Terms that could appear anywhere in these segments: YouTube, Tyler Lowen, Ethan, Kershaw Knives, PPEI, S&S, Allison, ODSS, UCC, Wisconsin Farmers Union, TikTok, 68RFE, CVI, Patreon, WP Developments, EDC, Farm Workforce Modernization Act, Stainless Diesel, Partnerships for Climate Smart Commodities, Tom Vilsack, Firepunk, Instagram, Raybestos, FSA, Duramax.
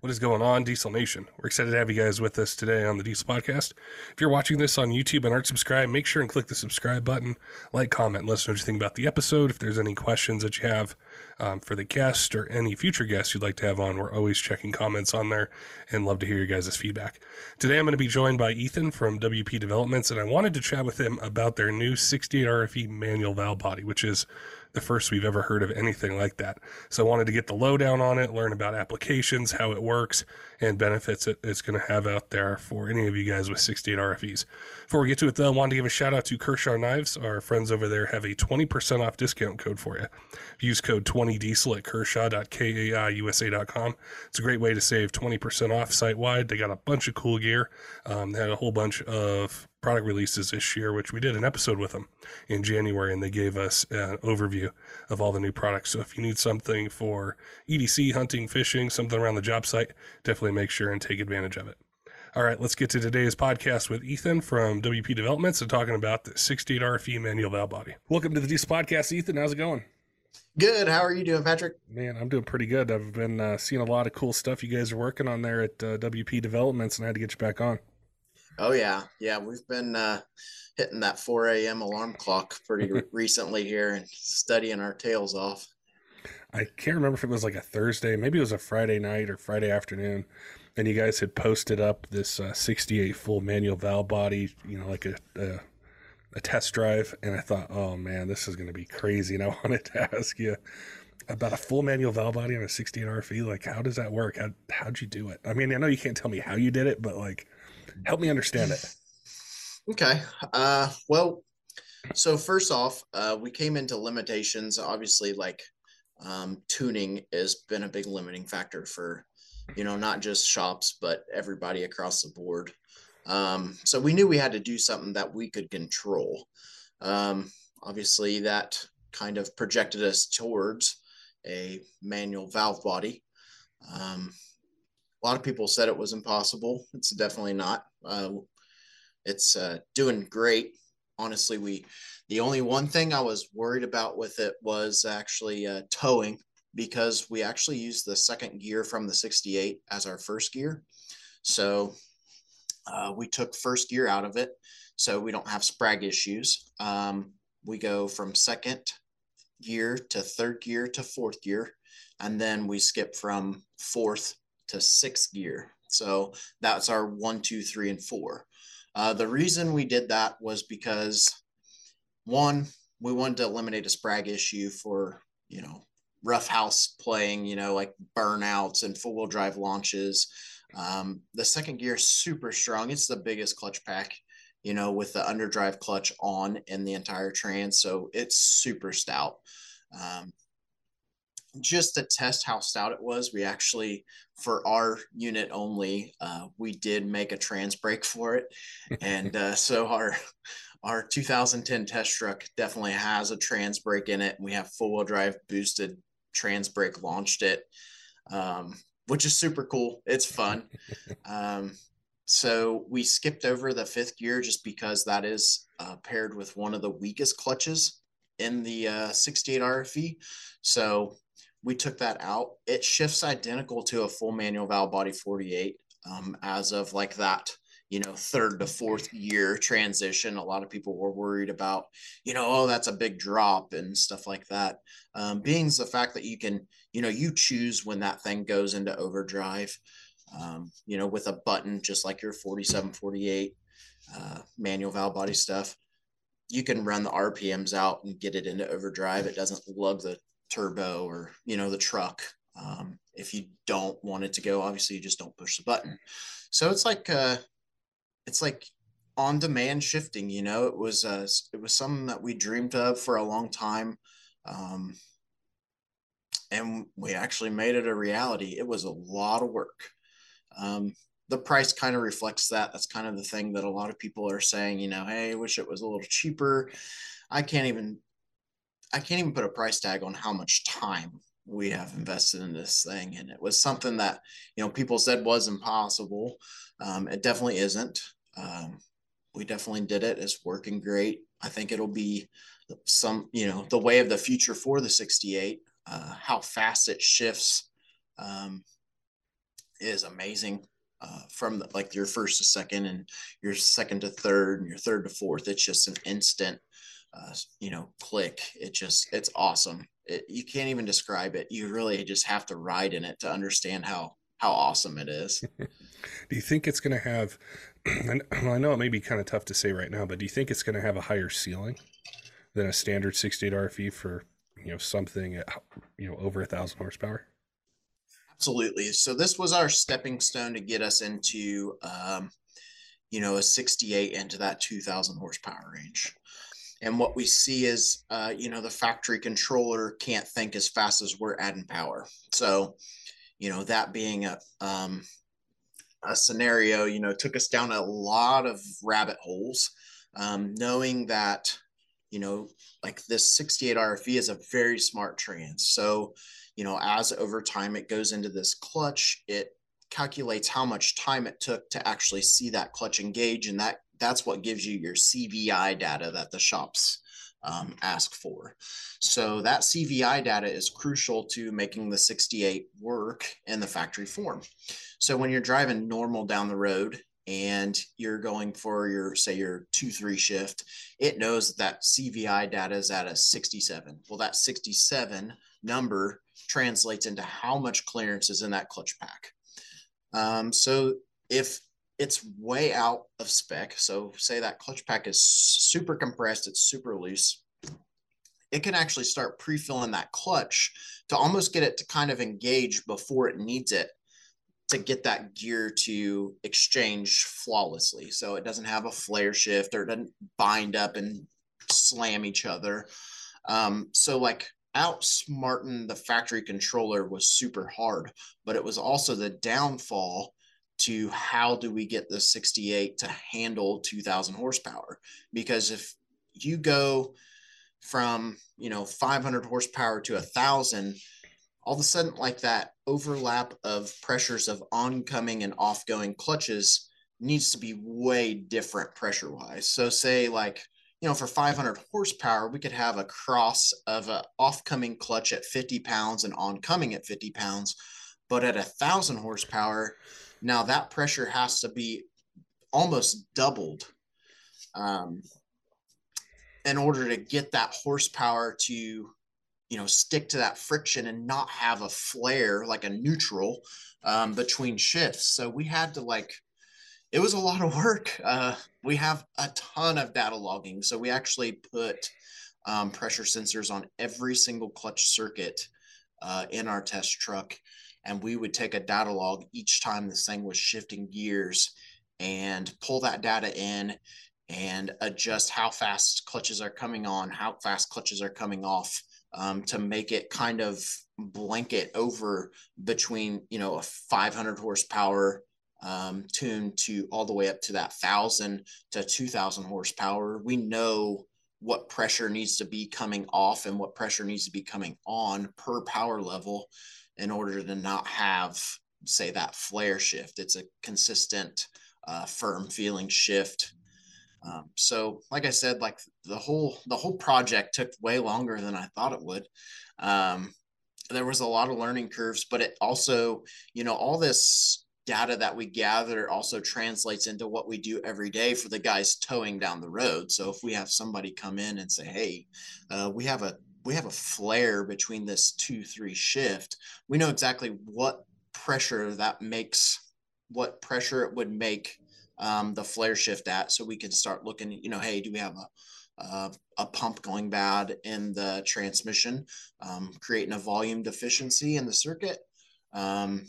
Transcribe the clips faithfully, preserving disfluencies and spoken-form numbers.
What is going on, Diesel Nation? We're excited to have you guys with us today on the Diesel Podcast. If you're watching this on YouTube and aren't subscribed, make sure and click the subscribe button, like, comment, and let us know what you think about the episode. If there's any questions that you have um, for the guest or any future guests you'd like to have on, we're always checking comments on there and love to hear your guys' feedback. Today, I'm going to be joined by Ethan from W P Developments, and I wanted to chat with him about their new sixty-eight R F E manual valve body, which is the first we've ever heard of anything like that. So I wanted to get the lowdown on it, learn about applications, how it works, and benefits it, it's going to have out there for any of you guys with sixty-eight R F Es. Before we get to it, though, I wanted to give a shout out to Kershaw Knives. Our friends over there have a twenty percent off discount code for you. Use code twenty diesel at kershaw dot k a i u s a dot com. It's a great way to save twenty percent off site-wide. They got a bunch of cool gear. Um, they had a whole bunch of product releases this year, which we did an episode with them in January, and they gave us an overview of all the new products. So if you need something for E D C, hunting, fishing, something around the job site, definitely make sure and take advantage of it. All right, let's get to today's podcast with Ethan from W P Developments and talking about the sixty-eight R F E manual valve body. Welcome to the Diesel Podcast, Ethan. How's it going? Good. How are you doing, Patrick? Man, I'm doing pretty good. I've been uh, seeing a lot of cool stuff you guys are working on there at uh, W P Developments, and I had to get you back on. Oh, yeah. Yeah, we've been uh, hitting that four a.m. alarm clock pretty recently here and studying our tails off. I can't remember if it was like a Thursday. Maybe it was a Friday night or Friday afternoon. And you guys had posted up this uh, sixty-eight full manual valve body, you know, like a, a a test drive. And I thought, oh, man, this is going to be crazy. And I wanted to ask you about a full manual valve body on a sixty-eight R F E. Like, how does that work? How, how'd you do it? I mean, I know you can't tell me how you did it, but like, help me understand it. Okay. Uh, well, so first off, uh, we came into limitations. Obviously, like um, tuning has been a big limiting factor for, you know, not just shops, but everybody across the board. Um, so we knew we had to do something that we could control. Um, obviously, that kind of projected us towards a manual valve body. Um, A lot of people said it was impossible. It's definitely not. Uh, it's uh, doing great. Honestly, we the only one thing I was worried about with it was actually uh, towing, because we actually used the second gear from the sixty-eight as our first gear. So uh, we took first gear out of it, so we don't have sprag issues. Um, we go from second gear to third gear to fourth gear, and then we skip from fourth to sixth gear. So that's our one, two, three, and four. Uh, the reason we did that was because, one, we wanted to eliminate a sprag issue for, you know, rough house playing, you know, like burnouts and four wheel drive launches. Um, the second gear is super strong. It's the biggest clutch pack, you know, with the underdrive clutch on in the entire trans. So it's super stout. Um, Just to test how stout it was, we actually, for our unit only, uh, we did make a trans brake for it. And uh, so our our two thousand ten test truck definitely has a trans brake in it. We have four-wheel drive boosted trans brake launched it, um, which is super cool. It's fun. Um, so we skipped over the fifth gear just because that is uh, paired with one of the weakest clutches in the uh, sixty-eight R F E. So we took that out. It shifts identical to a full manual valve body forty-eight um, as of like that, you know, third to fourth year transition. A lot of people were worried about, you know, oh, that's a big drop and stuff like that. Um, being the fact that you can, you know, you choose when that thing goes into overdrive, um, you know, with a button, just like your forty-seven, forty-eight uh, manual valve body stuff. You can run the R P Ms out and get it into overdrive. It doesn't lug the turbo or, you know, the truck. Um, if you don't want it to go, obviously you just don't push the button. So it's like, uh, it's like on demand shifting, you know, it was, uh, it was something that we dreamed of for a long time. Um, and we actually made it a reality. It was a lot of work. Um, the price kind of reflects that. That's kind of the thing that a lot of people are saying, you know, hey, I wish it was a little cheaper. I can't even, I can't even put a price tag on how much time we have invested in this thing. And it was something that, you know, people said was impossible. Um, it definitely isn't. Um, we definitely did it. It's working great. I think it'll be some, you know, the way of the future for the sixty-eight, uh, how fast it shifts, um, is amazing. Uh, from the, like your first to second and your second to third and your third to fourth, it's just an instant, uh, you know, click. It just, it's awesome. It, you can't even describe it. You really just have to ride in it to understand how, how awesome it is. Do you think it's going to have, and I know it may be kind of tough to say right now, but do you think it's going to have a higher ceiling than a standard sixty-eight R F E for, you know, something at, you know, over a thousand horsepower? Absolutely. So this was our stepping stone to get us into, um, you know, a sixty-eight into that two thousand horsepower range. And what we see is, uh, you know, the factory controller can't think as fast as we're adding power. So, you know, that being a, um, a scenario, you know, took us down a lot of rabbit holes, um, knowing that, you know, like this sixty-eight R F E is a very smart trans. So, you know, as over time it goes into this clutch, it calculates how much time it took to actually see that clutch engage. And that that's what gives you your C V I data that the shops um, ask for. So that C V I data is crucial to making the sixty-eight work in the factory form. So when you're driving normal down the road and you're going for your, say your two, three shift, it knows that C V I data is at a sixty-seven. Well, that sixty-seven number translates into how much clearance is in that clutch pack. Um, so if it's way out of spec, so say that clutch pack is super compressed, it's super loose, it can actually start pre-filling that clutch to almost get it to kind of engage before it needs it to get that gear to exchange flawlessly. So it doesn't have a flare shift or it doesn't bind up and slam each other. Um, so like, outsmarting the factory controller was super hard, but it was also the downfall to how do we get the sixty-eight to handle two thousand horsepower? Because if you go from, you know, five hundred horsepower to a thousand, all of a sudden, like that overlap of pressures of oncoming and offgoing clutches needs to be way different pressure wise. So say like, you know, for five hundred horsepower, we could have a cross of an off-coming clutch at fifty pounds and oncoming at fifty pounds. But at one thousand horsepower, now that pressure has to be almost doubled um, in order to get that horsepower to, you know, stick to that friction and not have a flare, like a neutral um, between shifts. So we had to like, it was a lot of work. Uh, we have a ton of data logging. So we actually put um, pressure sensors on every single clutch circuit uh, in our test truck. And we would take a data log each time this thing was shifting gears and pull that data in and adjust how fast clutches are coming on, how fast clutches are coming off um, to make it kind of blanket over between, you know, a five hundred horsepower um, tuned to all the way up to that thousand to two thousand horsepower. We know what pressure needs to be coming off and what pressure needs to be coming on per power level in order to not have, say, that flare shift. It's a consistent, uh, firm feeling shift. Um, so like I said, like the whole, the whole project took way longer than I thought it would. Um, there was a lot of learning curves, but it also, you know, all this data that we gather also translates into what we do every day for the guys towing down the road. So if we have somebody come in and say, hey, uh, we have a, we have a flare between this two, three shift, we know exactly what pressure that makes, what pressure it would make um, the flare shift at. So we can start looking, you know, hey, do we have a, Uh, a pump going bad in the transmission, um, creating a volume deficiency in the circuit? Um,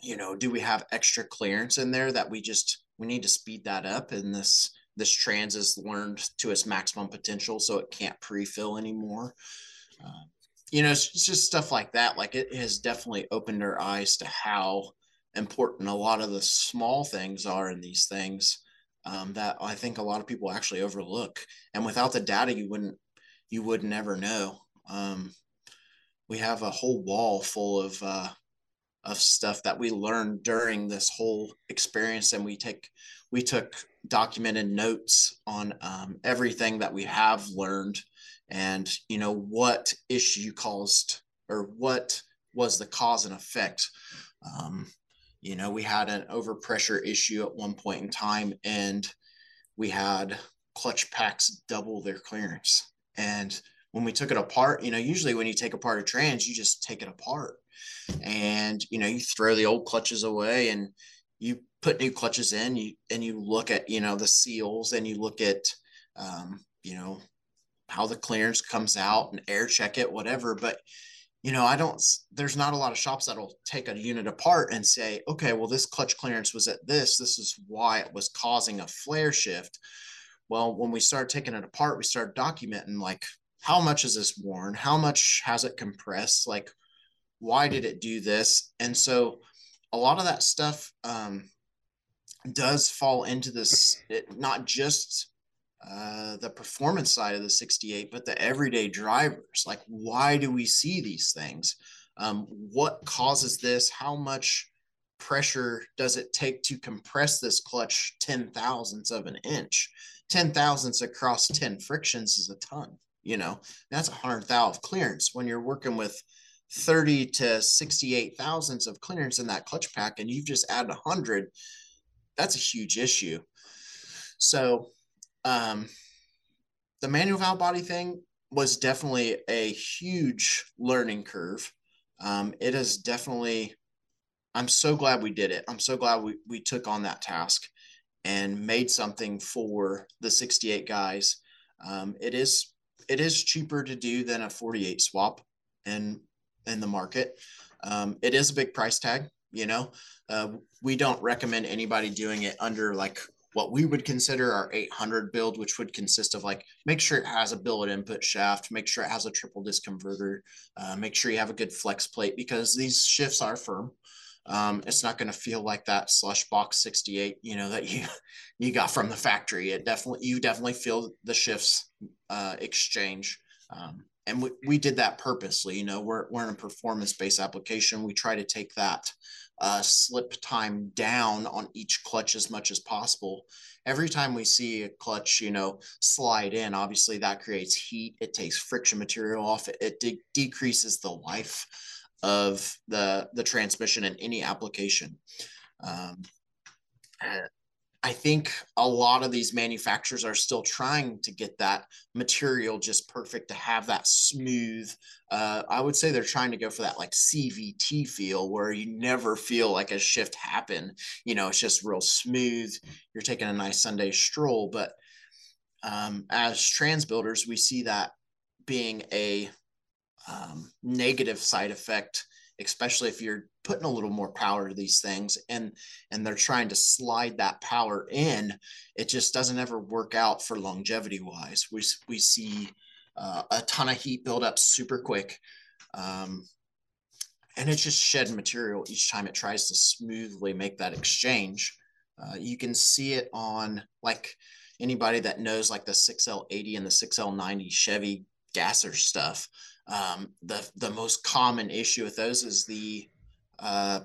you know, do we have extra clearance in there that we just, we need to speed that up? And this, this trans is learned to its maximum potential, so it can't pre-fill anymore. Uh, you know, it's, it's just stuff like that. Like it has definitely opened our eyes to how important a lot of the small things are in these things um, that I think a lot of people actually overlook. And without the data, you wouldn't, you would never know. Um, we have a whole wall full of, uh, of stuff that we learned during this whole experience. And we take, we took documented notes on um, everything that we have learned and, you know, what issue caused or what was the cause and effect. Um, you know, we had an overpressure issue at one point in time and we had clutch packs double their clearance. And when we took it apart, you know, usually when you take apart a trans, you just take it apart. And, you know, you throw the old clutches away and you put new clutches in, you, and you look at, you know, the seals and you look at, um, you know, how the clearance comes out and air check it, whatever. But, you know, I don't, there's not a lot of shops that'll take a unit apart and say, okay, well, this clutch clearance was at this, this is why it was causing a flare shift. Well, when we started taking it apart, we started documenting like, how much is this worn? How much has it compressed? Like, why did it do this? And so a lot of that stuff um, does fall into this, it, not just uh, the performance side of the sixty-eight, but the everyday drivers. Like, why do we see these things? Um, what causes this? How much pressure does it take to compress this clutch ten thousandths of an inch? ten thousandths across ten frictions is a ton, you know, that's a hundred thou of clearance when you're working with thirty to sixty-eight thousandths of clearance in that clutch pack, and you've just added a hundred. That's a huge issue. So um, the manual valve body thing was definitely a huge learning curve. Um, it is definitely, I'm so glad we did it. I'm so glad we, we took on that task and made something for the sixty-eight guys. Um, it is, it is cheaper to do than a forty-eight swap and in the market. Um, it is a big price tag, you know, uh, we don't recommend anybody doing it under like what we would consider our eight hundred build, which would consist of like, make sure it has a billet input shaft, make sure it has a triple disc converter, uh, make sure you have a good flex plate, because these shifts are firm. Um, it's not going to feel like that slush box sixty-eight, you know, that you, you got from the factory. It definitely, you definitely feel the shifts, uh, exchange. Um, and we, we did that purposely, you know, we're, we're in a performance-based application. We try to take that, uh, slip time down on each clutch as much as possible. Every time we see a clutch, you know, slide in, obviously that creates heat. It takes friction material off. It, it de- decreases the life of the, the transmission in any application. Um, I think a lot of these manufacturers are still trying to get that material just perfect to have that smooth. Uh, I would say they're trying to go for that like C V T feel where you never feel like a shift happen. You know, it's just real smooth. You're taking a nice Sunday stroll. But um, as trans builders, we see that being a um, negative side effect, especially if you're putting a little more power to these things and, and they're trying to slide that power in. It just doesn't ever work out for longevity wise. We, we see uh, a ton of heat build up super quick. Um, and it's just shed material each time it tries to smoothly make that exchange. Uh, you can see it on like anybody that knows like the six L eighty and the six L ninety Chevy gasser stuff. Um, the, the most common issue with those is the, uh,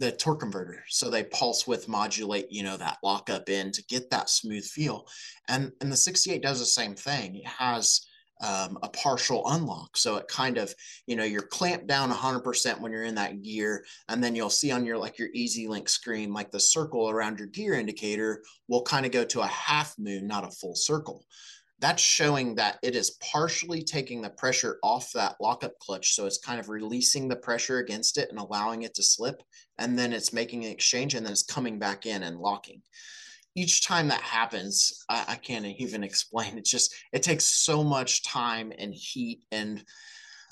the torque converter. So they pulse width modulate, you know, that lockup in to get that smooth feel. And, and the sixty-eight does the same thing. It has, um, a partial unlock. So it kind of, you know, you're clamped down a hundred percent when you're in that gear. And then you'll see on your, like your Easy Link screen, like the circle around your gear indicator will kind of go to a half moon, not a full circle. That's showing that it is partially taking the pressure off that lockup clutch. So it's kind of releasing the pressure against it and allowing it to slip. And then it's making an exchange and then it's coming back in and locking. Each time that happens, I, I can't even explain. It's just, it takes so much time and heat and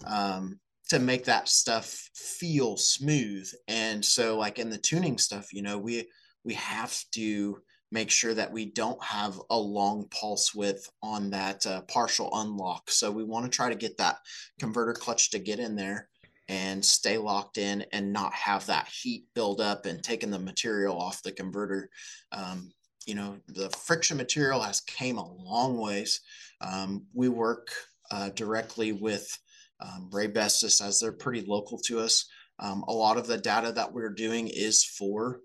um, to make that stuff feel smooth. And so like in the tuning stuff, you know, we, we have to make sure that we don't have a long pulse width on that uh, partial unlock. So we want to try to get that converter clutch to get in there and stay locked in and not have that heat build up and taking the material off the converter. Um, you know, the friction material has came a long ways. Um, we work uh, directly with um, Raybestos as they're pretty local to us. Um, a lot of the data that we're doing is for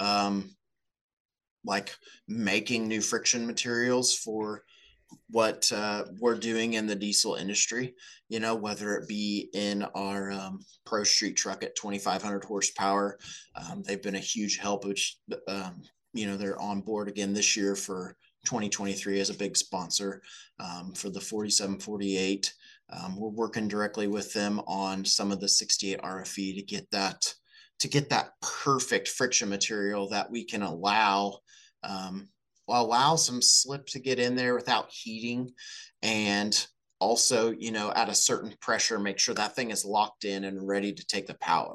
um, like making new friction materials for what uh, we're doing in the diesel industry, you know, whether it be in our um, Pro Street truck at twenty-five hundred horsepower. Um, they've been a huge help, which, um, you know, they're on board again this year for twenty twenty-three as a big sponsor um, for the forty-seven forty-eight. Um, we're working directly with them on some of the sixty-eight R F E to get that, to get that perfect friction material that we can allow, um, allow some slip to get in there without heating, and also, you know, at a certain pressure, make sure that thing is locked in and ready to take the power.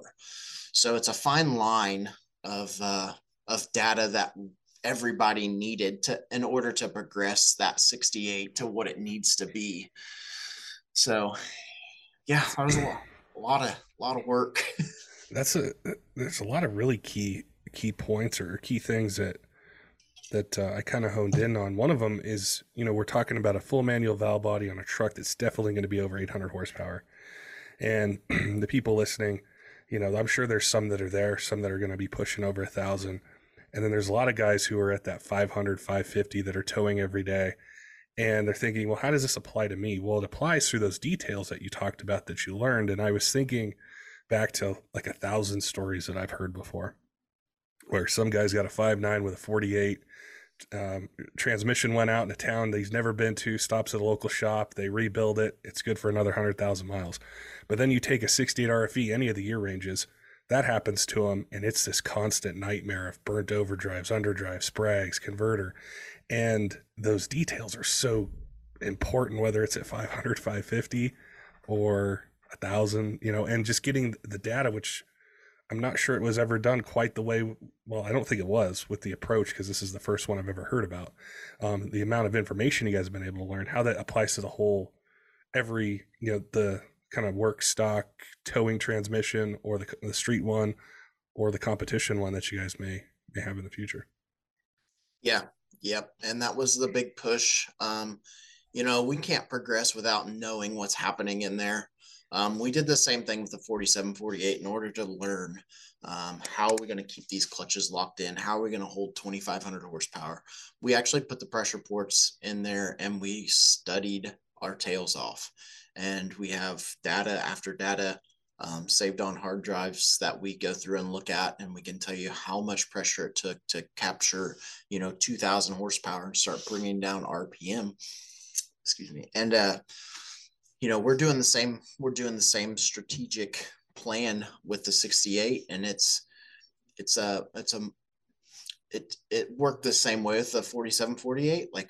So it's a fine line of, uh, of data that everybody needed to, in order to progress that sixty-eight to what it needs to be. So yeah, that was a lot, a lot of, a lot of work. That's a, there's a lot of really key, key points or key things that, that uh, I kind of honed in on. One of them is, you know, we're talking about a full manual valve body on a truck that's definitely going to be over eight hundred horsepower. And the people listening, you know, I'm sure there's some that are there, some that are going to be pushing over a thousand. And then there's a lot of guys who are at that five hundred, five fifty that are towing every day. And they're thinking, well, how does this apply to me? Well, it applies through those details that you talked about that you learned. And I was thinking back to like a thousand stories that I've heard before, where some guy's got a five nine with a forty-eight, um, transmission went out in a town that he's never been to, stops at a local shop, they rebuild it, it's good for another one hundred thousand miles. But then you take a sixty-eight R F E, any of the year ranges, that happens to him, and it's this constant nightmare of burnt overdrives, underdrive, sprags, converter. And those details are so important, whether it's at five hundred, five fifty, or a thousand, you know, and just getting the data, which I'm not sure it was ever done quite the way, well, I don't think it was with the approach, because this is the first one I've ever heard about. Um, the amount of information you guys have been able to learn, how that applies to the whole, every, you know, the kind of work stock, towing transmission, or the, the street one, or the competition one that you guys may, may have in the future. Yeah. Yep. And that was the big push. Um, you know, we can't progress without knowing what's happening in there. Um, we did the same thing with the forty-seven forty-eight in order to learn um, how are we going to keep these clutches locked in? How are we going to hold twenty-five hundred horsepower? We actually put the pressure ports in there and we studied our tails off. And we have data after data um, saved on hard drives that we go through and look at, and we can tell you how much pressure it took to capture, you know, two thousand horsepower and start bringing down R P M. Excuse me. And, uh, you know, we're doing the same, we're doing the same strategic plan with the sixty-eight, and it's, it's a, it's a, it, it worked the same way with the forty-seven forty-eight. Like,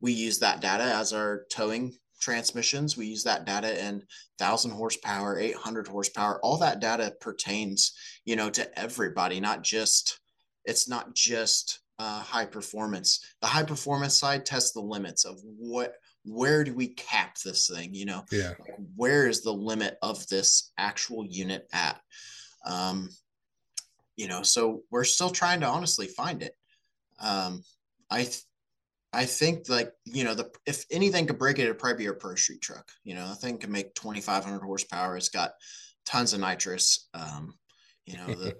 we use that data as our towing transmissions. We use that data in thousand horsepower, eight hundred horsepower, all that data pertains, you know, to everybody, not just, it's not just uh high performance. The high performance side tests the limits of what, where do we cap this thing? You know, yeah. Where is the limit of this actual unit at? Um, you know, so we're still trying to honestly find it. Um, I, th- I think like, you know, the, if anything could break it, it'd probably be a Pro Street truck. You know, the thing can make twenty-five hundred horsepower. It's got tons of nitrous. Um, you know, the,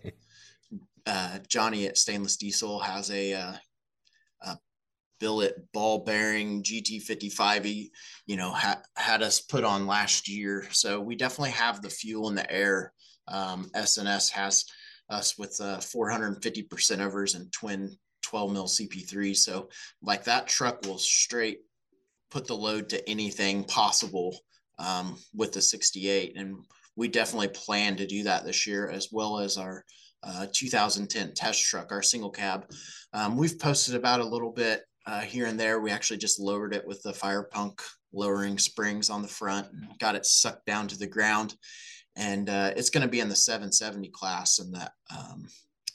uh, Johnny at Stainless Diesel has a, uh, a billet ball bearing G T fifty-five E, you know, ha- had us put on last year. So we definitely have the fuel in the air. Um, S and S has us with uh, four hundred fifty percent overs and twin twelve mil C P three. So like that truck will straight put the load to anything possible um, with the sixty-eight. And we definitely plan to do that this year, as well as our uh, two thousand ten test truck, our single cab. Um, we've posted about a little bit Uh, here and there. We actually just lowered it with the Firepunk lowering springs on the front, got it sucked down to the ground. And uh, it's going to be in the seven seventy class in the um,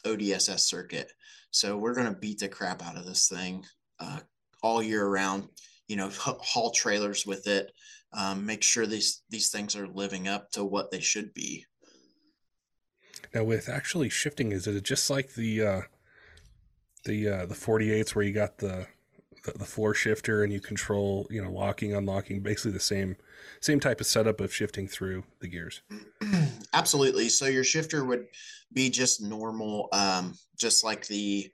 O D S S circuit. So we're going to beat the crap out of this thing uh, all year around, you know, haul trailers with it, um, make sure these, these things are living up to what they should be Now with actually shifting, is it just like the uh, the uh, the forty-eights where you got the, the the floor shifter and you control, you know, locking, unlocking, basically the same same type of setup of shifting through the gears? Absolutely. So your shifter would be just normal, um, just like the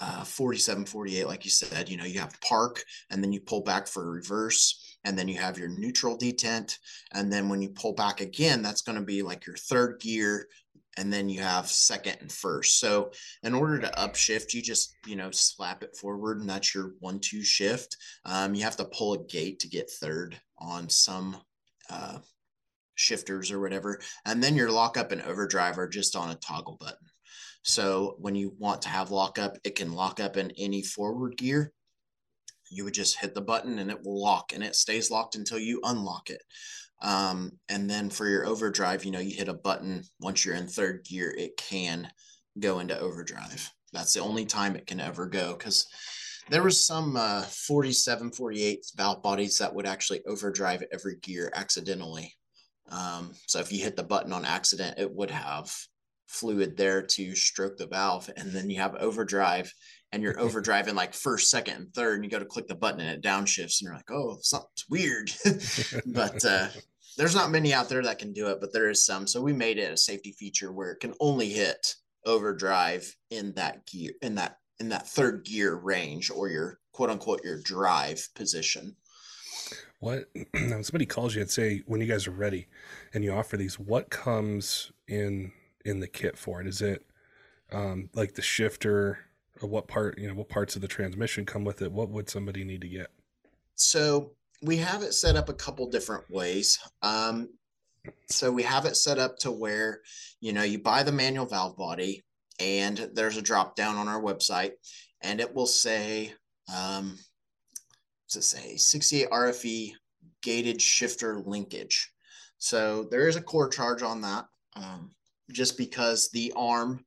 uh, forty-seven, forty-eight, like you said. You know, you have park and then you pull back for reverse. And then you have your neutral detent. And then when you pull back again, that's going to be like your third gear. And then you have second and first. So in order to upshift, you just, you know, slap it forward, and that's your one, two shift. Um, you have to pull a gate to get third on some uh, shifters or whatever. And then your lockup and overdrive are just on a toggle button. So when you want to have lockup, it can lock up in any forward gear. You would just hit the button and it will lock, and it stays locked until you unlock it. Um, and then for your overdrive, you know, you hit a button. Once you're in third gear, it can go into overdrive. That's the only time it can ever go, because there was some uh, forty-seven, forty-eight valve bodies that would actually overdrive every gear accidentally. Um, so if you hit the button on accident, it would have fluid there to stroke the valve, and then you have overdrive. And you're overdriving like first, second, and third, and you go to click the button and it downshifts, and you're like, oh, something's weird. But uh, there's not many out there that can do it, but there is some. So we made it a safety feature where it can only hit overdrive in that gear, in that in that third gear range, or your quote unquote your drive position. What when somebody calls you and say, when you guys are ready, and you offer these, what comes in in the kit for it? Is it um, like the shifter? What part, you know, what parts of the transmission come with it? What would somebody need to get? So we have it set up a couple different ways. Um, so we have it set up to where, you know, you buy the manual valve body, and there's a drop down on our website, and it will say, um, what's it say? sixty-eight R F E gated shifter linkage. So there is a core charge on that, um, just because the arm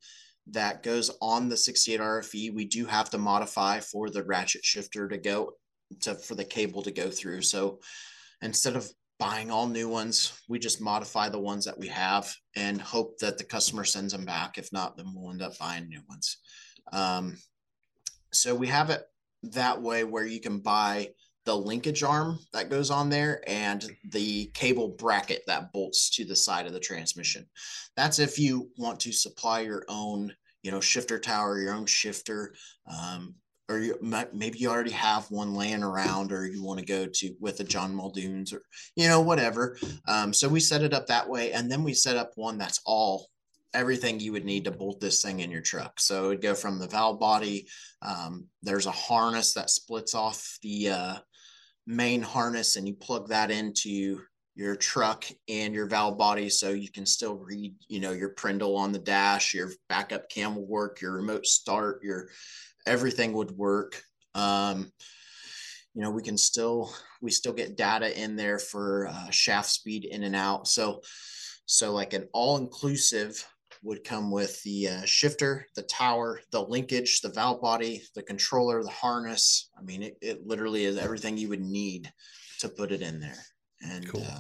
that goes on the sixty-eight R F E, we do have to modify for the ratchet shifter to go to, for the cable to go through. So instead of buying all new ones, we just modify the ones that we have and hope that the customer sends them back. If not, then we'll end up buying new ones. Um, so we have it that way where you can buy the linkage arm that goes on there and the cable bracket that bolts to the side of the transmission. That's if you want to supply your own, you know, shifter tower, your own shifter, um, or you, maybe you already have one laying around, or you want to go to with a John Muldoon's, or, you know, whatever. Um, so we set it up that way. And then we set up one that's all, everything you would need to bolt this thing in your truck. So it would go from the valve body. Um, there's a harness that splits off the, uh, main harness, and you plug that into your truck and your valve body, so you can still read, you know, your prindle on the dash, your backup cam will work, your remote start, your everything would work. Um, you know, we can still, we still get data in there for uh, shaft speed in and out. So, so like an all-inclusive would come with the uh, shifter, the tower, the linkage, the valve body, the controller, the harness. I mean, it, it literally is everything you would need to put it in there. And cool. uh,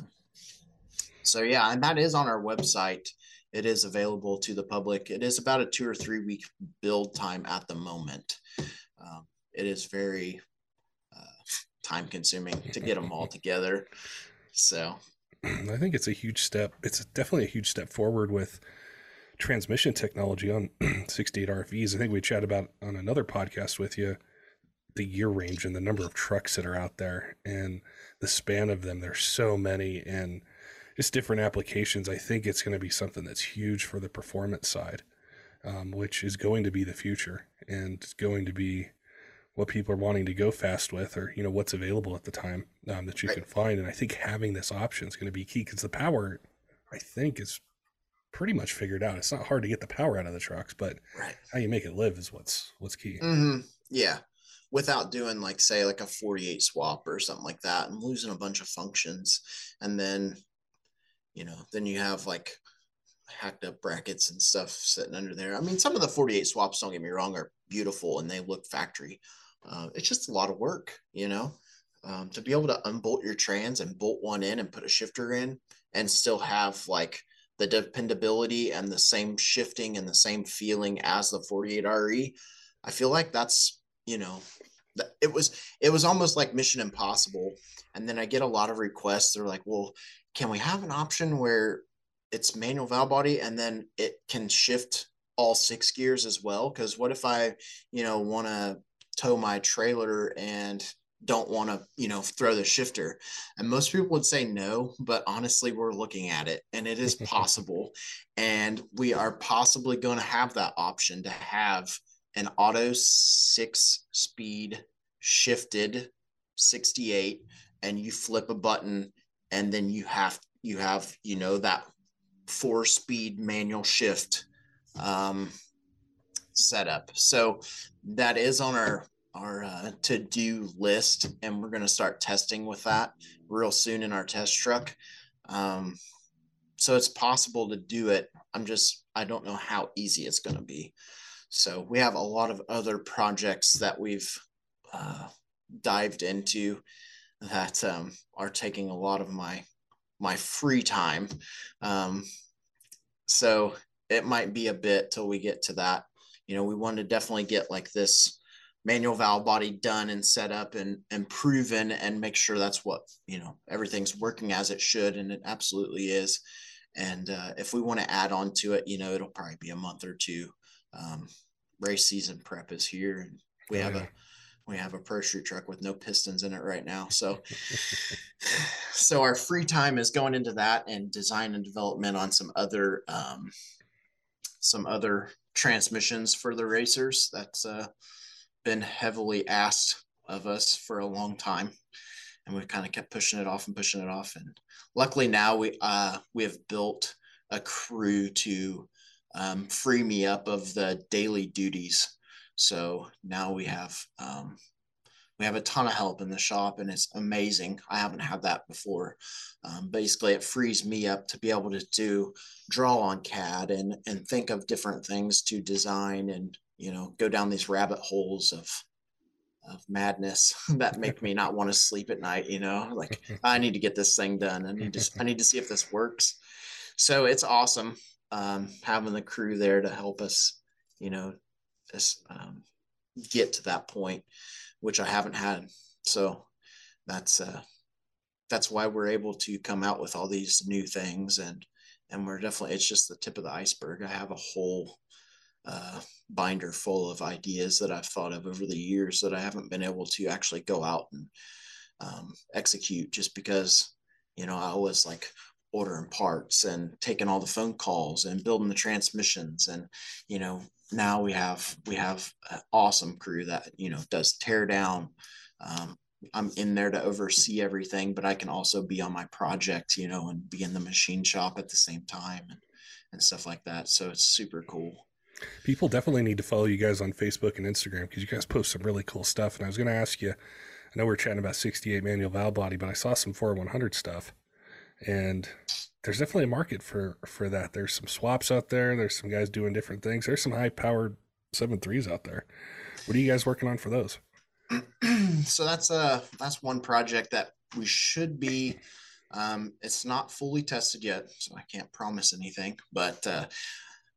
so, yeah, and that is on our website. It is available to the public. It is about a two or three week build time at the moment. Um, it is very uh, time consuming to get them all together. So I think it's a huge step. It's definitely a huge step forward with transmission technology on sixty-eight R F Es. I think we chat about on another podcast with you, the year range and the number of trucks that are out there and the span of them. There's so many and just different applications. I think it's going to be something that's huge for the performance side, um, which is going to be the future and going to be what people are wanting to go fast with, or, you know, what's available at the time um, that you right. can find. And I think having this option is going to be key, because the power, I think, is pretty much figured out. It's not hard to get the power out of the trucks, but right. how you make it live is what's what's key. Mm-hmm. Yeah, without doing like say like a forty-eight swap or something like that and losing a bunch of functions, and then, you know, then you have like hacked up brackets and stuff sitting under there. I mean, some of the forty-eight swaps, don't get me wrong, are beautiful and they look factory. Uh, it's just a lot of work, you know, um, to be able to unbolt your trans and bolt one in and put a shifter in and still have like the dependability and the same shifting and the same feeling as the forty-eight R E. I feel like that's, you know, it was, it was almost like Mission Impossible. And then I get a lot of requests. They're like, well, can we have an option where it's manual valve body and then it can shift all six gears as well? Cause what if I, you know, want to tow my trailer and don't want to, you know, throw the shifter? And most people would say no, but honestly, we're looking at it and it is possible. And we are possibly going to have that option to have an auto six speed shifted sixty-eight, and you flip a button and then you have, you have, you know, that four speed manual shift um, setup. So that is on our, our uh, to-do list, and we're going to start testing with that real soon in our test truck. Um, so it's possible to do it. I'm just, I don't know how easy it's going to be. So we have a lot of other projects that we've uh, dived into that um, are taking a lot of my, my free time. Um, so it might be a bit till we get to that. You know, we want to definitely get like this manual valve body done and set up and, and proven, and make sure that's what, you know, everything's working as it should. And it absolutely is. And uh, if we want to add on to it, you know, it'll probably be a month or two. Um, race season prep is here, and we oh, have yeah. a, we have a Pro-Shoot truck with no pistons in it right now. So, so our free time is going into that and design and development on some other, um, some other transmissions for the racers. That's, uh, been heavily asked of us for a long time, and we've kind of kept pushing it off and pushing it off. And luckily now we, uh, we have built a crew to, um, free me up of the daily duties. So now we have, um, we have a ton of help in the shop, and it's amazing. I haven't had that before. Um, basically it frees me up to be able to do draw on C A D and, and think of different things to design and, you know, go down these rabbit holes of, of madness that make me not want to sleep at night. You know, like I need to get this thing done. I need to, I need to see if this works. So it's awesome. Um, having the crew there to help us, you know, just, um, get to that point, which I haven't had. So that's, uh, that's why we're able to come out with all these new things. And, and we're definitely, it's just the tip of the iceberg. I have a whole, uh, binder full of ideas that I've thought of over the years that I haven't been able to actually go out and, um, execute, just because, you know, I was like ordering parts and taking all the phone calls and building the transmissions. And, you know, now we have, we have an awesome crew that, you know, does tear down. Um, I'm in there to oversee everything, but I can also be on my project, you know, and be in the machine shop at the same time and, and stuff like that. So it's super cool. People definitely need to follow you guys on Facebook and Instagram, because you guys post some really cool stuff. And I was going to ask you, I know we're chatting about sixty-eight manual valve body, but I saw some forty-one hundred stuff, and there's definitely a market for, for that. There's some swaps out there. There's some guys doing different things. There's some high powered seven threes out there. What are you guys working on for those? So that's a, that's one project that we should be, um, it's not fully tested yet, so I can't promise anything, but, uh,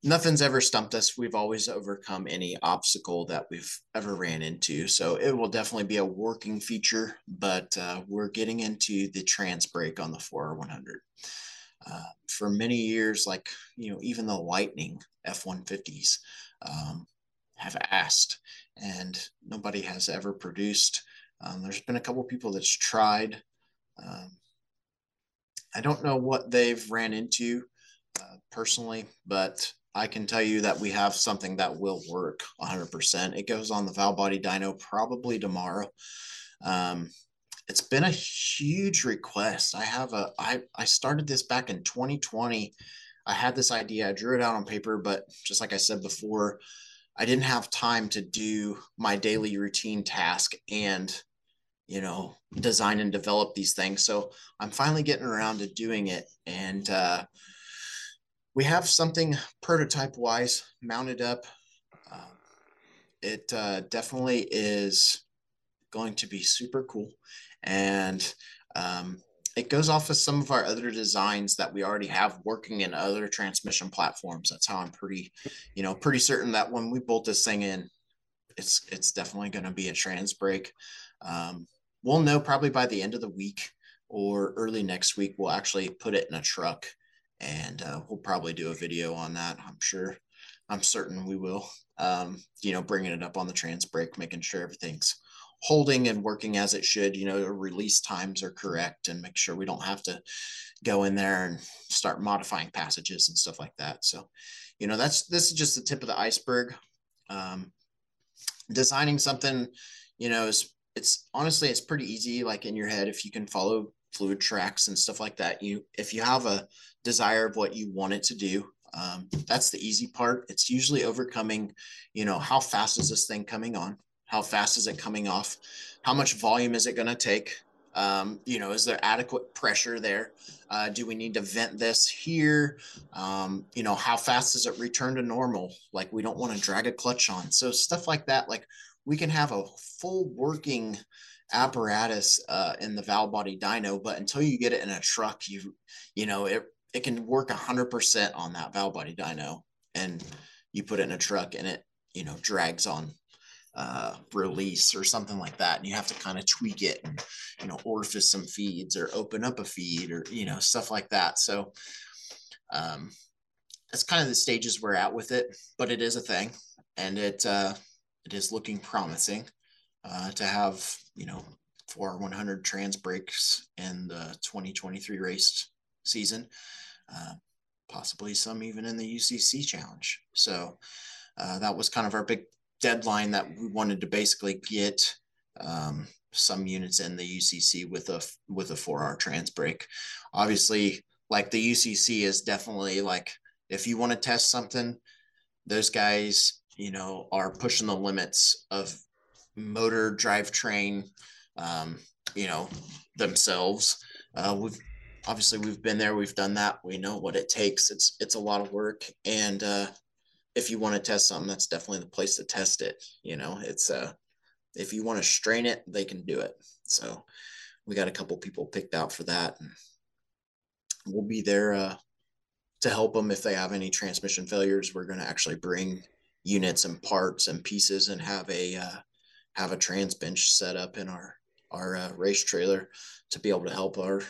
nothing's ever stumped us. We've always overcome any obstacle that we've ever ran into. So it will definitely be a working feature, but uh, we're getting into the trans brake on the forty-one hundred. Uh, for many years, like, you know, even the Lightning F one fifties um, have asked, and nobody has ever produced. Um, there's been a couple of people that's tried. Um, I don't know what they've ran into uh, personally, but I can tell you that we have something that will work one hundred percent. It goes on the valve body dyno probably tomorrow. Um, it's been a huge request. I have a, I, I started this back in twenty twenty. I had this idea. I drew it out on paper, but just like I said before, I didn't have time to do my daily routine task and, you know, design and develop these things. So I'm finally getting around to doing it. And, uh, we have something prototype wise mounted up. Uh, it uh, definitely is going to be super cool. And um, It goes off of some of our other designs that we already have working in other transmission platforms. That's how I'm pretty, you know, pretty certain that when we bolt this thing in, it's it's definitely going to be a trans brake. Um, we'll know probably by the end of the week or early next week. We'll actually put it in a truck, and uh, we'll probably do a video on that. I'm sure, I'm certain we will. Um, you know, bringing it up on the trans brake, making sure everything's holding and working as it should, you know, release times are correct, and make sure we don't have to go in there and start modifying passages and stuff like that. So, you know, that's, this is just the tip of the iceberg. Um, designing something, you know, is it's honestly, it's pretty easy. Like in your head, if you can follow fluid tracks and stuff like that, you, if you have a desire of what you want it to do, um, that's the easy part. It's usually overcoming, you know, how fast is this thing coming on? How fast is it coming off? How much volume is it going to take? Um, you know, is there adequate pressure there? Uh, do we need to vent this here? Um, you know, how fast does it return to normal? Like, we don't want to drag a clutch on. So stuff like that, like we can have a full working apparatus uh, in the valve body dyno, but until you get it in a truck, you, you know, it, it can work one hundred percent on that valve body dyno, and you put it in a truck and it, you know, drags on uh, release or something like that. And you have to kind of tweak it and, you know, orifice some feeds or open up a feed or, you know, stuff like that. So, um, that's kind of the stages we're at with it, but it is a thing, and it, uh, it is looking promising, uh, to have, you know, four one hundred trans brakes in the twenty twenty-three race season, uh, possibly some even in the U C C challenge. So, uh, that was kind of our big deadline that we wanted to basically get um, some units in the U C C with a with a four R trans brake. Obviously, like the U C C is definitely like, if you want to test something, those guys, you know, are pushing the limits of motor drivetrain, um, you know, themselves. Uh, we've obviously we've been there, we've done that. We know what it takes. It's it's a lot of work, and uh, if you want to test something, that's definitely the place to test it. You know, it's uh, if you want to strain it, they can do it. So we got a couple people picked out for that, and we'll be there uh, to help them if they have any transmission failures. We're going to actually bring units and parts and pieces and have a uh, have a trans bench set up in our our uh, race trailer to be able to help our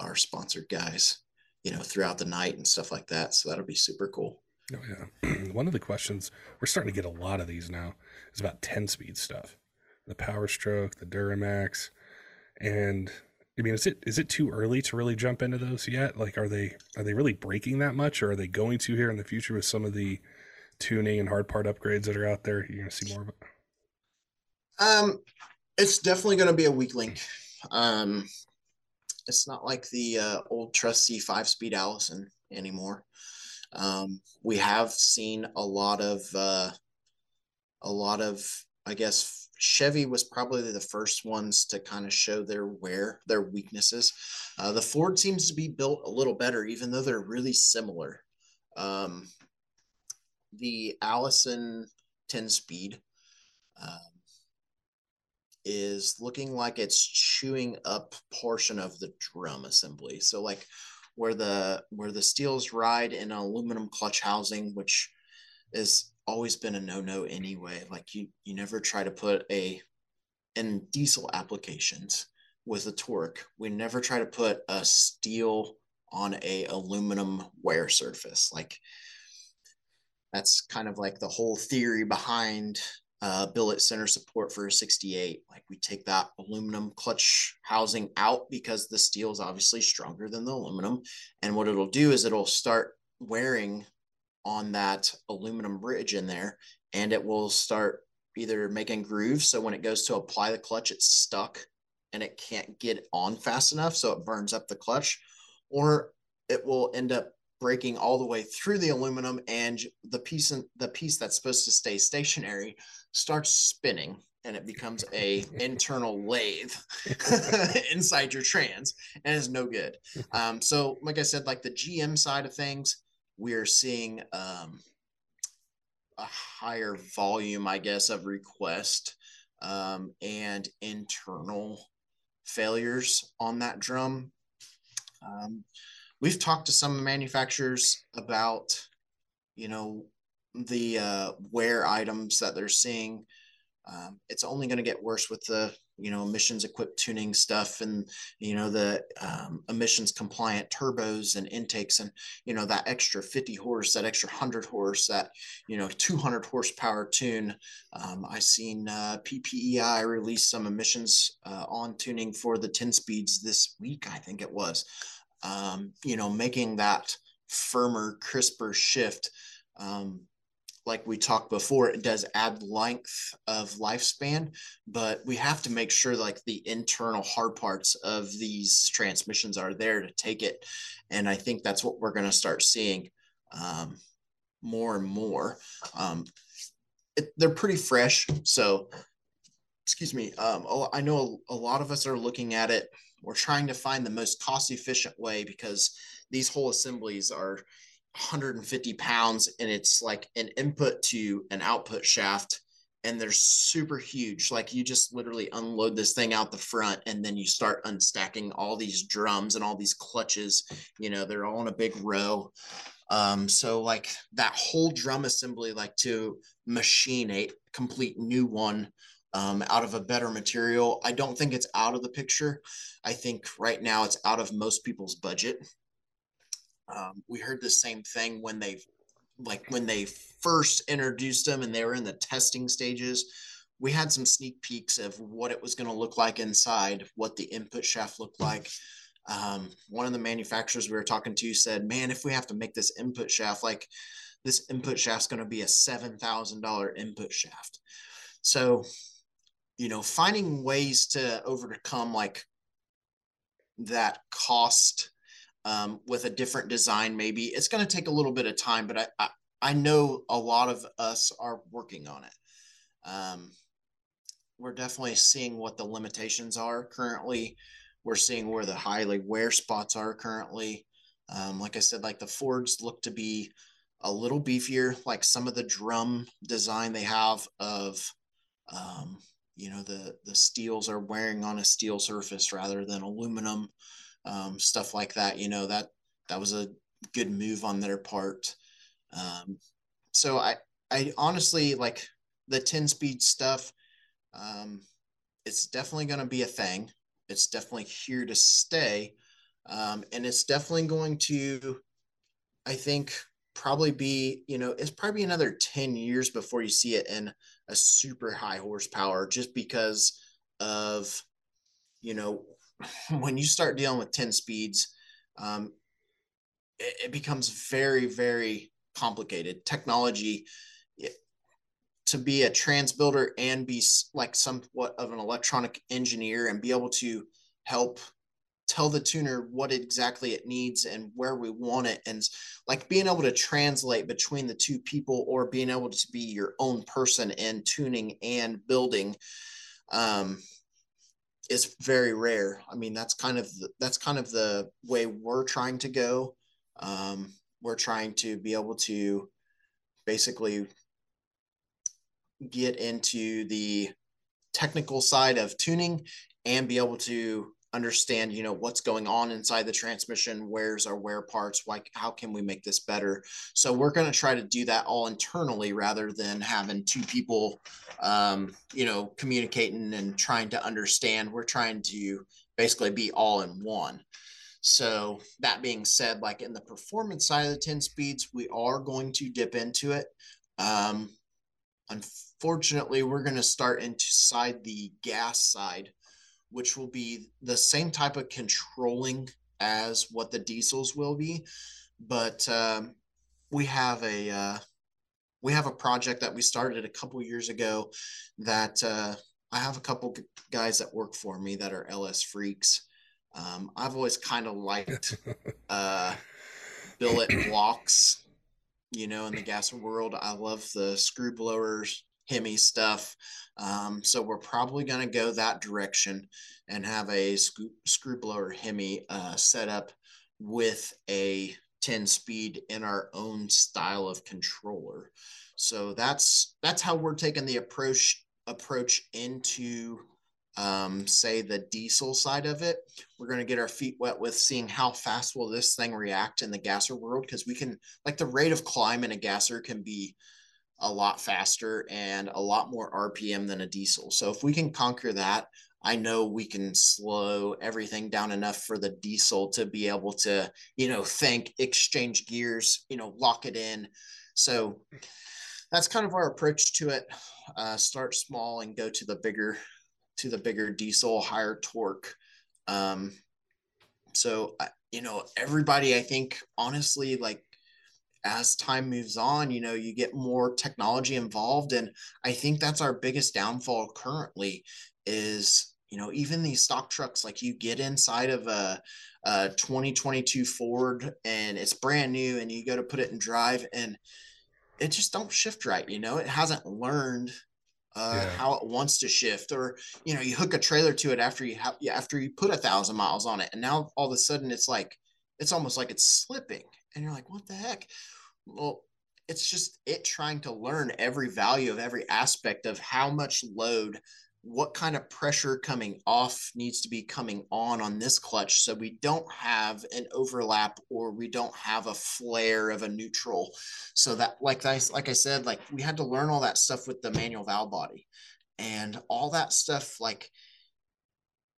our sponsored guys, you know, throughout the night and stuff like that. So that'll be super cool. Oh yeah. One of the questions, we're starting to get a lot of these now, is about ten speed stuff. The Power Stroke, the Duramax. And I mean, is it is it too early to really jump into those yet? Like, are they are they really breaking that much, or are they going to here in the future with some of the tuning and hard part upgrades that are out there? You're gonna see more of it. Um it's definitely gonna be a weak link. Um it's not like the uh, old trusty five speed Allison anymore. Um, we have seen a lot of, uh, a lot of, I guess Chevy was probably the first ones to kind of show their wear, their weaknesses. Uh, the Ford seems to be built a little better, even though they're really similar. Um, the Allison ten speed, um, is looking like it's chewing up portion of the drum assembly. So like, where the where the steels ride in an aluminum clutch housing, which has always been a no-no anyway. Like you you never try to put a, in diesel applications with a torque, we never try to put a steel on a aluminum wear surface. Like that's kind of like the whole theory behind uh, billet center support for a sixty-eight. Like we take that aluminum clutch housing out because the steel is obviously stronger than the aluminum. And what it'll do is it'll start wearing on that aluminum bridge in there, and it will start either making grooves. So when it goes to apply the clutch, it's stuck and it can't get on fast enough. So it burns up the clutch, or it will end up breaking all the way through the aluminum, and the piece the piece that's supposed to stay stationary starts spinning, and it becomes a internal lathe inside your trans, and it's no good. Um, so like I said, like the G M side of things, we're seeing um, a higher volume, I guess, of request um, and internal failures on that drum. Um, we've talked to some manufacturers about, you know, the uh, wear items that they're seeing. Um, it's only going to get worse with the, you know, emissions equipped tuning stuff and, you know, the um, emissions compliant turbos and intakes and, you know, that extra fifty horse, that extra one hundred horse, that, you know, two hundred horsepower tune. Um, I seen uh, P P E I release some emissions uh, on tuning for the ten speeds this week, I think it was, um, you know, making that firmer, crisper shift. Um, Like we talked before, it does add length of lifespan, but we have to make sure like the internal hard parts of these transmissions are there to take it. And I think that's what we're going to start seeing um, more and more. Um, it, they're pretty fresh. So, excuse me, um, I know a, a lot of us are looking at it. We're trying to find the most cost efficient way because these whole assemblies are one hundred fifty pounds, and it's like an input to an output shaft, and they're super huge. Like you just literally unload this thing out the front, and then you start unstacking all these drums and all these clutches. You know, they're all in a big row. Um, so like that whole drum assembly, like to machine a complete new one Um, out of a better material, I don't think it's out of the picture. I think right now it's out of most people's budget. Um, we heard the same thing when they, like when they first introduced them and they were in the testing stages. We had some sneak peeks of what it was going to look like inside, what the input shaft looked like. Um, one of the manufacturers we were talking to said, man, if we have to make this input shaft, like this input shaft's going to be a seven thousand dollar input shaft. So, you know, finding ways to overcome like that cost Um, with a different design, maybe it's going to take a little bit of time, but I, I, I know a lot of us are working on it. Um, we're definitely seeing what the limitations are currently. We're seeing where the highly wear spots are currently. Um, like I said, like the Fords look to be a little beefier, like some of the drum design they have of, um, you know, the, the steels are wearing on a steel surface rather than aluminum. Um, stuff like that, you know, that that was a good move on their part. Um, so I, I honestly like the ten speed stuff. Um, it's definitely going to be a thing. It's definitely here to stay. Um, and it's definitely going to, I think, probably be, you know, it's probably another ten years before you see it in a super high horsepower, just because of, you know, when you start dealing with ten speeds, um, it, it becomes very, very complicated. Technology, it, to be a trans builder and be like somewhat of an electronic engineer and be able to help tell the tuner what exactly it needs and where we want it. And like being able to translate between the two people or being able to be your own person in tuning and building, um, it's very rare. I mean, that's kind of the, that's kind of the way we're trying to go. Um, we're trying to be able to basically get into the technical side of tuning and be able to understand, you know, what's going on inside the transmission, where's our wear parts, why, how can we make this better? So we're going to try to do that all internally rather than having two people, um, you know, communicating and trying to understand. We're trying to basically be all in one. So that being said, like in the performance side of the ten speeds, we are going to dip into it. Um, unfortunately, we're going to start inside the gas side, which will be the same type of controlling as what the diesels will be. But um, we have a uh, we have a project that we started a couple years ago that uh, I have a couple guys that work for me that are L S freaks. Um, I've always kind of liked uh, billet blocks, you know, in the gas world. I love the screw blowers, Hemi stuff. Um, so we're probably going to go that direction and have a sc- screw blower Hemi uh, set up with a ten speed in our own style of controller. So that's, that's how we're taking the approach approach into um, say the diesel side of it. We're going to get our feet wet with seeing how fast will this thing react in the gasser world, because we can, like, the rate of climb in a gasser can be a lot faster and a lot more R P M than a diesel. So if we can conquer that, I know we can slow everything down enough for the diesel to be able to, you know, think, exchange gears, you know, lock it in. So that's kind of our approach to it. Uh, start small and go to the bigger, to the bigger diesel, higher torque. Um, so, I, you know, everybody, I think, honestly, like, as time moves on, you know, you get more technology involved. And I think that's our biggest downfall currently is, you know, even these stock trucks, like, you get inside of a, a twenty twenty-two Ford and it's brand new and you go to put it in drive and it just don't shift right. You know, it hasn't learned uh, yeah. how it wants to shift, or, you know, you hook a trailer to it after you have, after you put a thousand miles on it. And now all of a sudden it's like, it's almost like it's slipping. And you're like, what the heck? Well, it's just it trying to learn every value of every aspect of how much load, what kind of pressure coming off needs to be coming on on this clutch, so we don't have an overlap or we don't have a flare of a neutral. So that, like I, like I said, like, we had to learn all that stuff with the manual valve body and all that stuff. Like,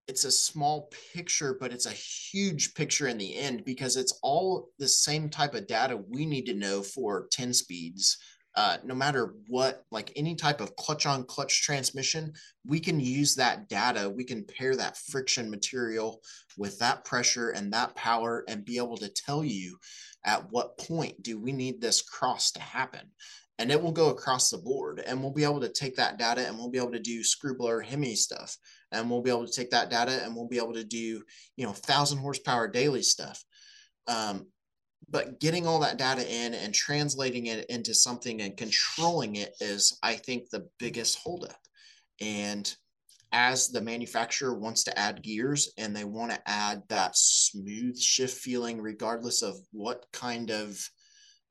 it's a small picture, but it's a huge picture in the end, because it's all the same type of data we need to know for ten speeds. Uh, no matter what, like, any type of clutch on clutch transmission, we can use that data. We can pair that friction material with that pressure and that power and be able to tell you at what point do we need this cross to happen. And it will go across the board, and we'll be able to take that data and we'll be able to do screw blower Hemi stuff. And we'll be able to take that data and we'll be able to do, you know, thousand horsepower daily stuff. Um, but getting all that data in and translating it into something and controlling it is, I think, the biggest holdup. And as the manufacturer wants to add gears and they want to add that smooth shift feeling, regardless of what kind of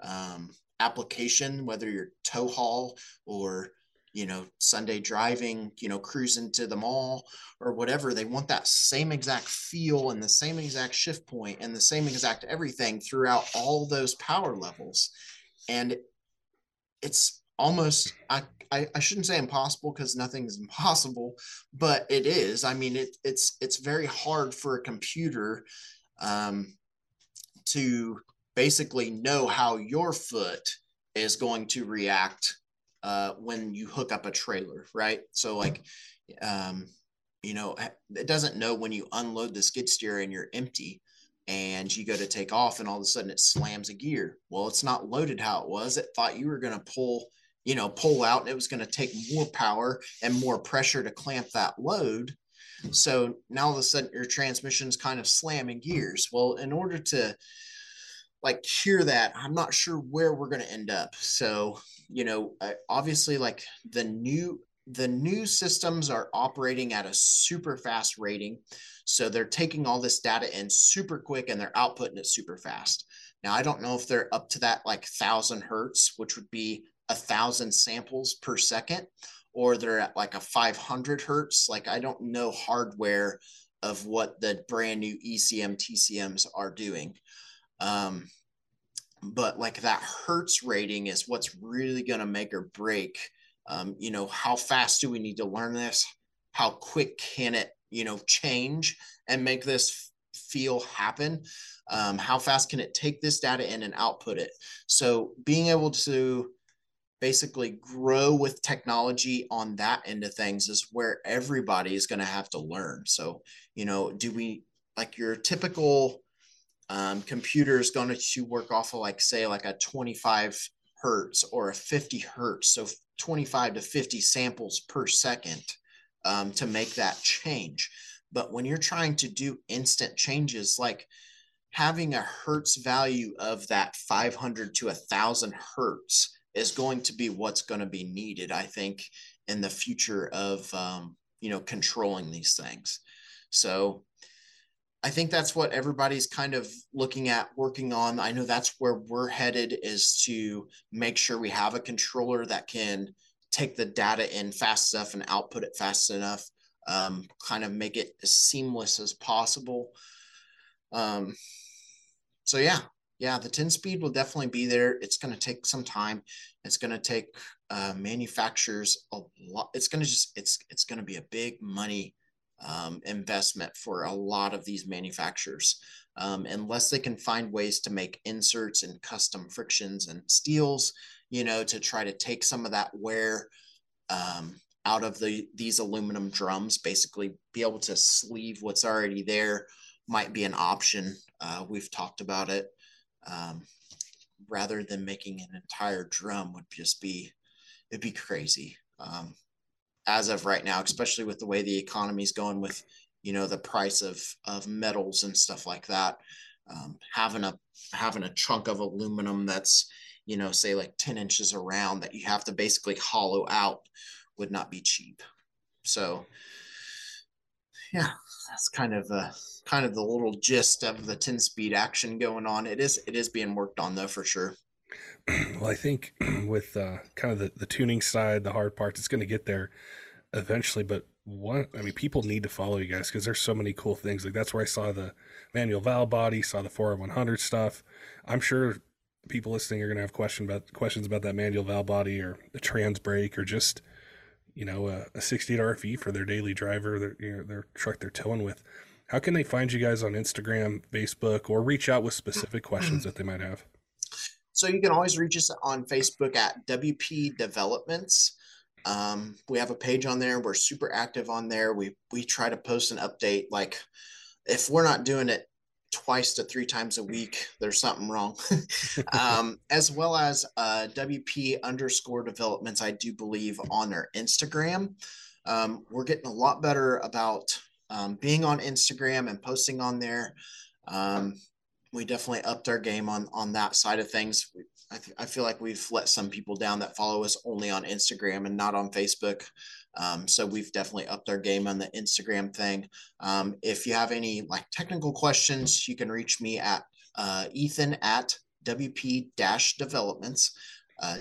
um, application, whether you're tow haul or, you know, Sunday driving, you know, cruising to the mall or whatever, they want that same exact feel and the same exact shift point and the same exact everything throughout all those power levels. And it's almost, I, I, I shouldn't say impossible, because nothing's impossible, but it is. I mean, it, it's, it's very hard for a computer um, to basically know how your foot is going to react Uh, when you hook up a trailer, right? So, like, um, you know, it doesn't know when you unload the skid steer and you're empty and you go to take off and all of a sudden it slams a gear. Well, it's not loaded how it was. It thought you were going to pull, you know, pull out, and it was going to take more power and more pressure to clamp that load. So now all of a sudden your transmission's kind of slamming gears. Well, in order to, like, cure that, I'm not sure where we're going to end up. So, you know, obviously, like, the new, the new systems are operating at a super fast rating. So they're taking all this data in super quick and they're outputting it super fast. Now, I don't know if they're up to that, like, thousand Hertz, which would be a thousand samples per second, or they're at like a five hundred Hertz. Like, I don't know hardware of what the brand new E C M T C Ms are doing. Um, but like, that Hertz rating is what's really going to make or break, um, you know, how fast do we need to learn this? How quick can it, you know, change and make this f- feel happen? Um, how fast can it take this data in and output it? So being able to basically grow with technology on that end of things is where everybody is going to have to learn. So, you know, do we, like, your typical Um, computer is going to work off of, like, say, like a twenty-five Hertz or a fifty Hertz. So twenty-five to fifty samples per second um, to make that change. But when you're trying to do instant changes, like, having a Hertz value of that five hundred to one thousand Hertz is going to be what's going to be needed, I think, in the future of, um, you know, controlling these things. So I think that's what everybody's kind of looking at, working on. I know that's where we're headed, is to make sure we have a controller that can take the data in fast enough and output it fast enough um, kind of make it as seamless as possible. Um, so yeah, yeah, the ten speed will definitely be there. It's going to take some time. It's going to take uh, manufacturers a lot. It's going to just, it's, it's going to be a big money um, investment for a lot of these manufacturers. Um, unless they can find ways to make inserts and custom frictions and steels, you know, to try to take some of that wear um, out of the these aluminum drums, basically be able to sleeve what's already there might be an option. Uh, we've talked about it. Um, rather than making an entire drum would just be, it'd be crazy. Um, as of right now, especially with the way the economy's going with, you know, the price of, of metals and stuff like that, um, having a, having a chunk of aluminum that's, you know, say like ten inches around that you have to basically hollow out would not be cheap. So yeah, that's kind of a, kind of the little gist of the ten speed action going on. It is, it is being worked on though, for sure. Well, I think with uh, kind of the, the tuning side, the hard parts, it's going to get there eventually, but What I mean, people need to follow you guys because there's so many cool things. Like that's where I saw the manual valve body, saw the four oh one hundred stuff. I'm sure people listening are going to have question about questions about that manual valve body or a trans brake or just, you know, a, a sixty-eight R F E for their daily driver, their, you know, their truck they're towing with. How can they find you guys on Instagram, Facebook, or reach out with specific questions that they might have? So you can always reach us on Facebook at W P Developments. Um, we have a page on there. We're super active on there. We, we try to post an update. Like if we're not doing it twice to three times a week, there's something wrong. um, as well as, uh, W P underscore developments, I do believe on their Instagram. Um, we're getting a lot better about, um, being on Instagram and posting on there. Um, we definitely upped our game on, on that side of things. We, I, th- I feel like we've let some people down that follow us only on Instagram and not on Facebook. Um, so we've definitely upped our game on the Instagram thing. Um, if you have any like technical questions, you can reach me at uh, Ethan at W P dash developments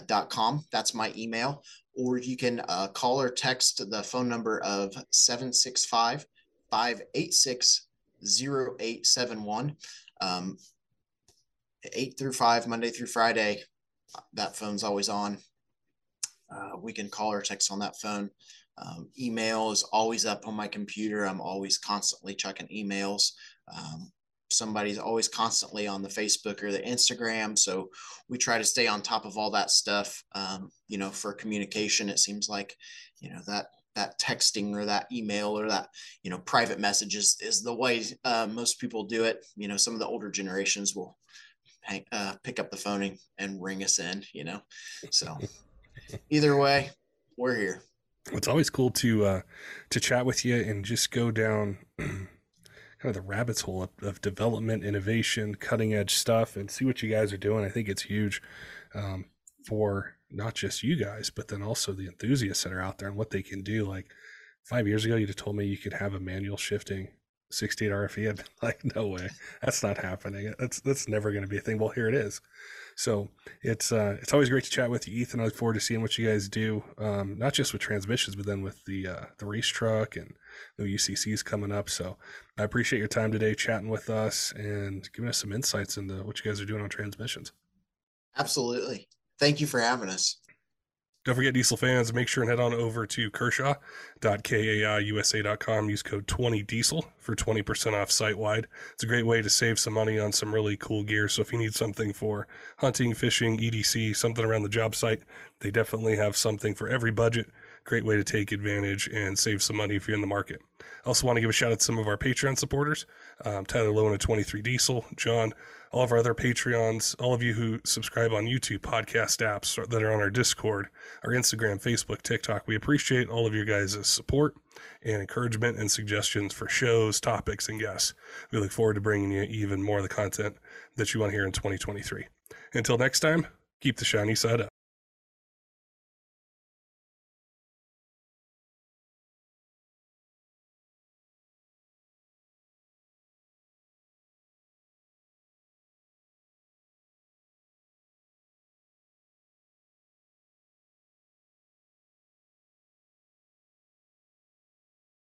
dot com. Uh, That's my email. Or you can uh, call or text the phone number of seven six five, five eight six, zero eight seven one. Um, eight through five, Monday through Friday. That phone's always on. Uh, we can call or text on that phone. Um, email is always up on my computer. I'm always constantly checking emails. Um, somebody's always constantly on the Facebook or the Instagram. So we try to stay on top of all that stuff. Um, you know, for communication, it seems like, you know, that, that texting or that email or that, you know, private messages is the way uh, most people do it. You know, some of the older generations will Hang, uh, pick up the phone and, and ring us in, you know? So either way, we're here. It's always cool to, uh, to chat with you and just go down kind of the rabbit's hole of, of development, innovation, cutting edge stuff and see what you guys are doing. I think it's huge, um, for not just you guys, but then also the enthusiasts that are out there and what they can do. Like five years ago, you'd have told me you could have a manual shifting sixty-eight R F E. I've been like, no way, that's not happening. That's that's never going to be a thing. Well, here it is. So it's uh, it's always great to chat with you, Ethan. I look forward to seeing what you guys do, um, not just with transmissions, but then with the uh, the race truck and the U C Cs coming up. So I appreciate your time today, chatting with us and giving us some insights into what you guys are doing on transmissions. Absolutely. Thank you for having us. Don't forget, diesel fans, make sure and head on over to Kershaw dot K A I U S A dot com. Use code twenty diesel for twenty percent off site-wide. It's a great way to save some money on some really cool gear. So if you need something for hunting, fishing, E D C, something around the job site, they definitely have something for every budget. Great way to take advantage and save some money if you're in the market. I also want to give a shout out to some of our Patreon supporters, um, Tyler Lowen of twenty-three Diesel, John, all of our other Patreons, all of you who subscribe on YouTube, podcast apps that are on our Discord, our Instagram, Facebook, TikTok. We appreciate all of your guys' support and encouragement and suggestions for shows, topics, and guests. We look forward to bringing you even more of the content that you want to hear in twenty twenty-three. Until next time, keep the shiny side up.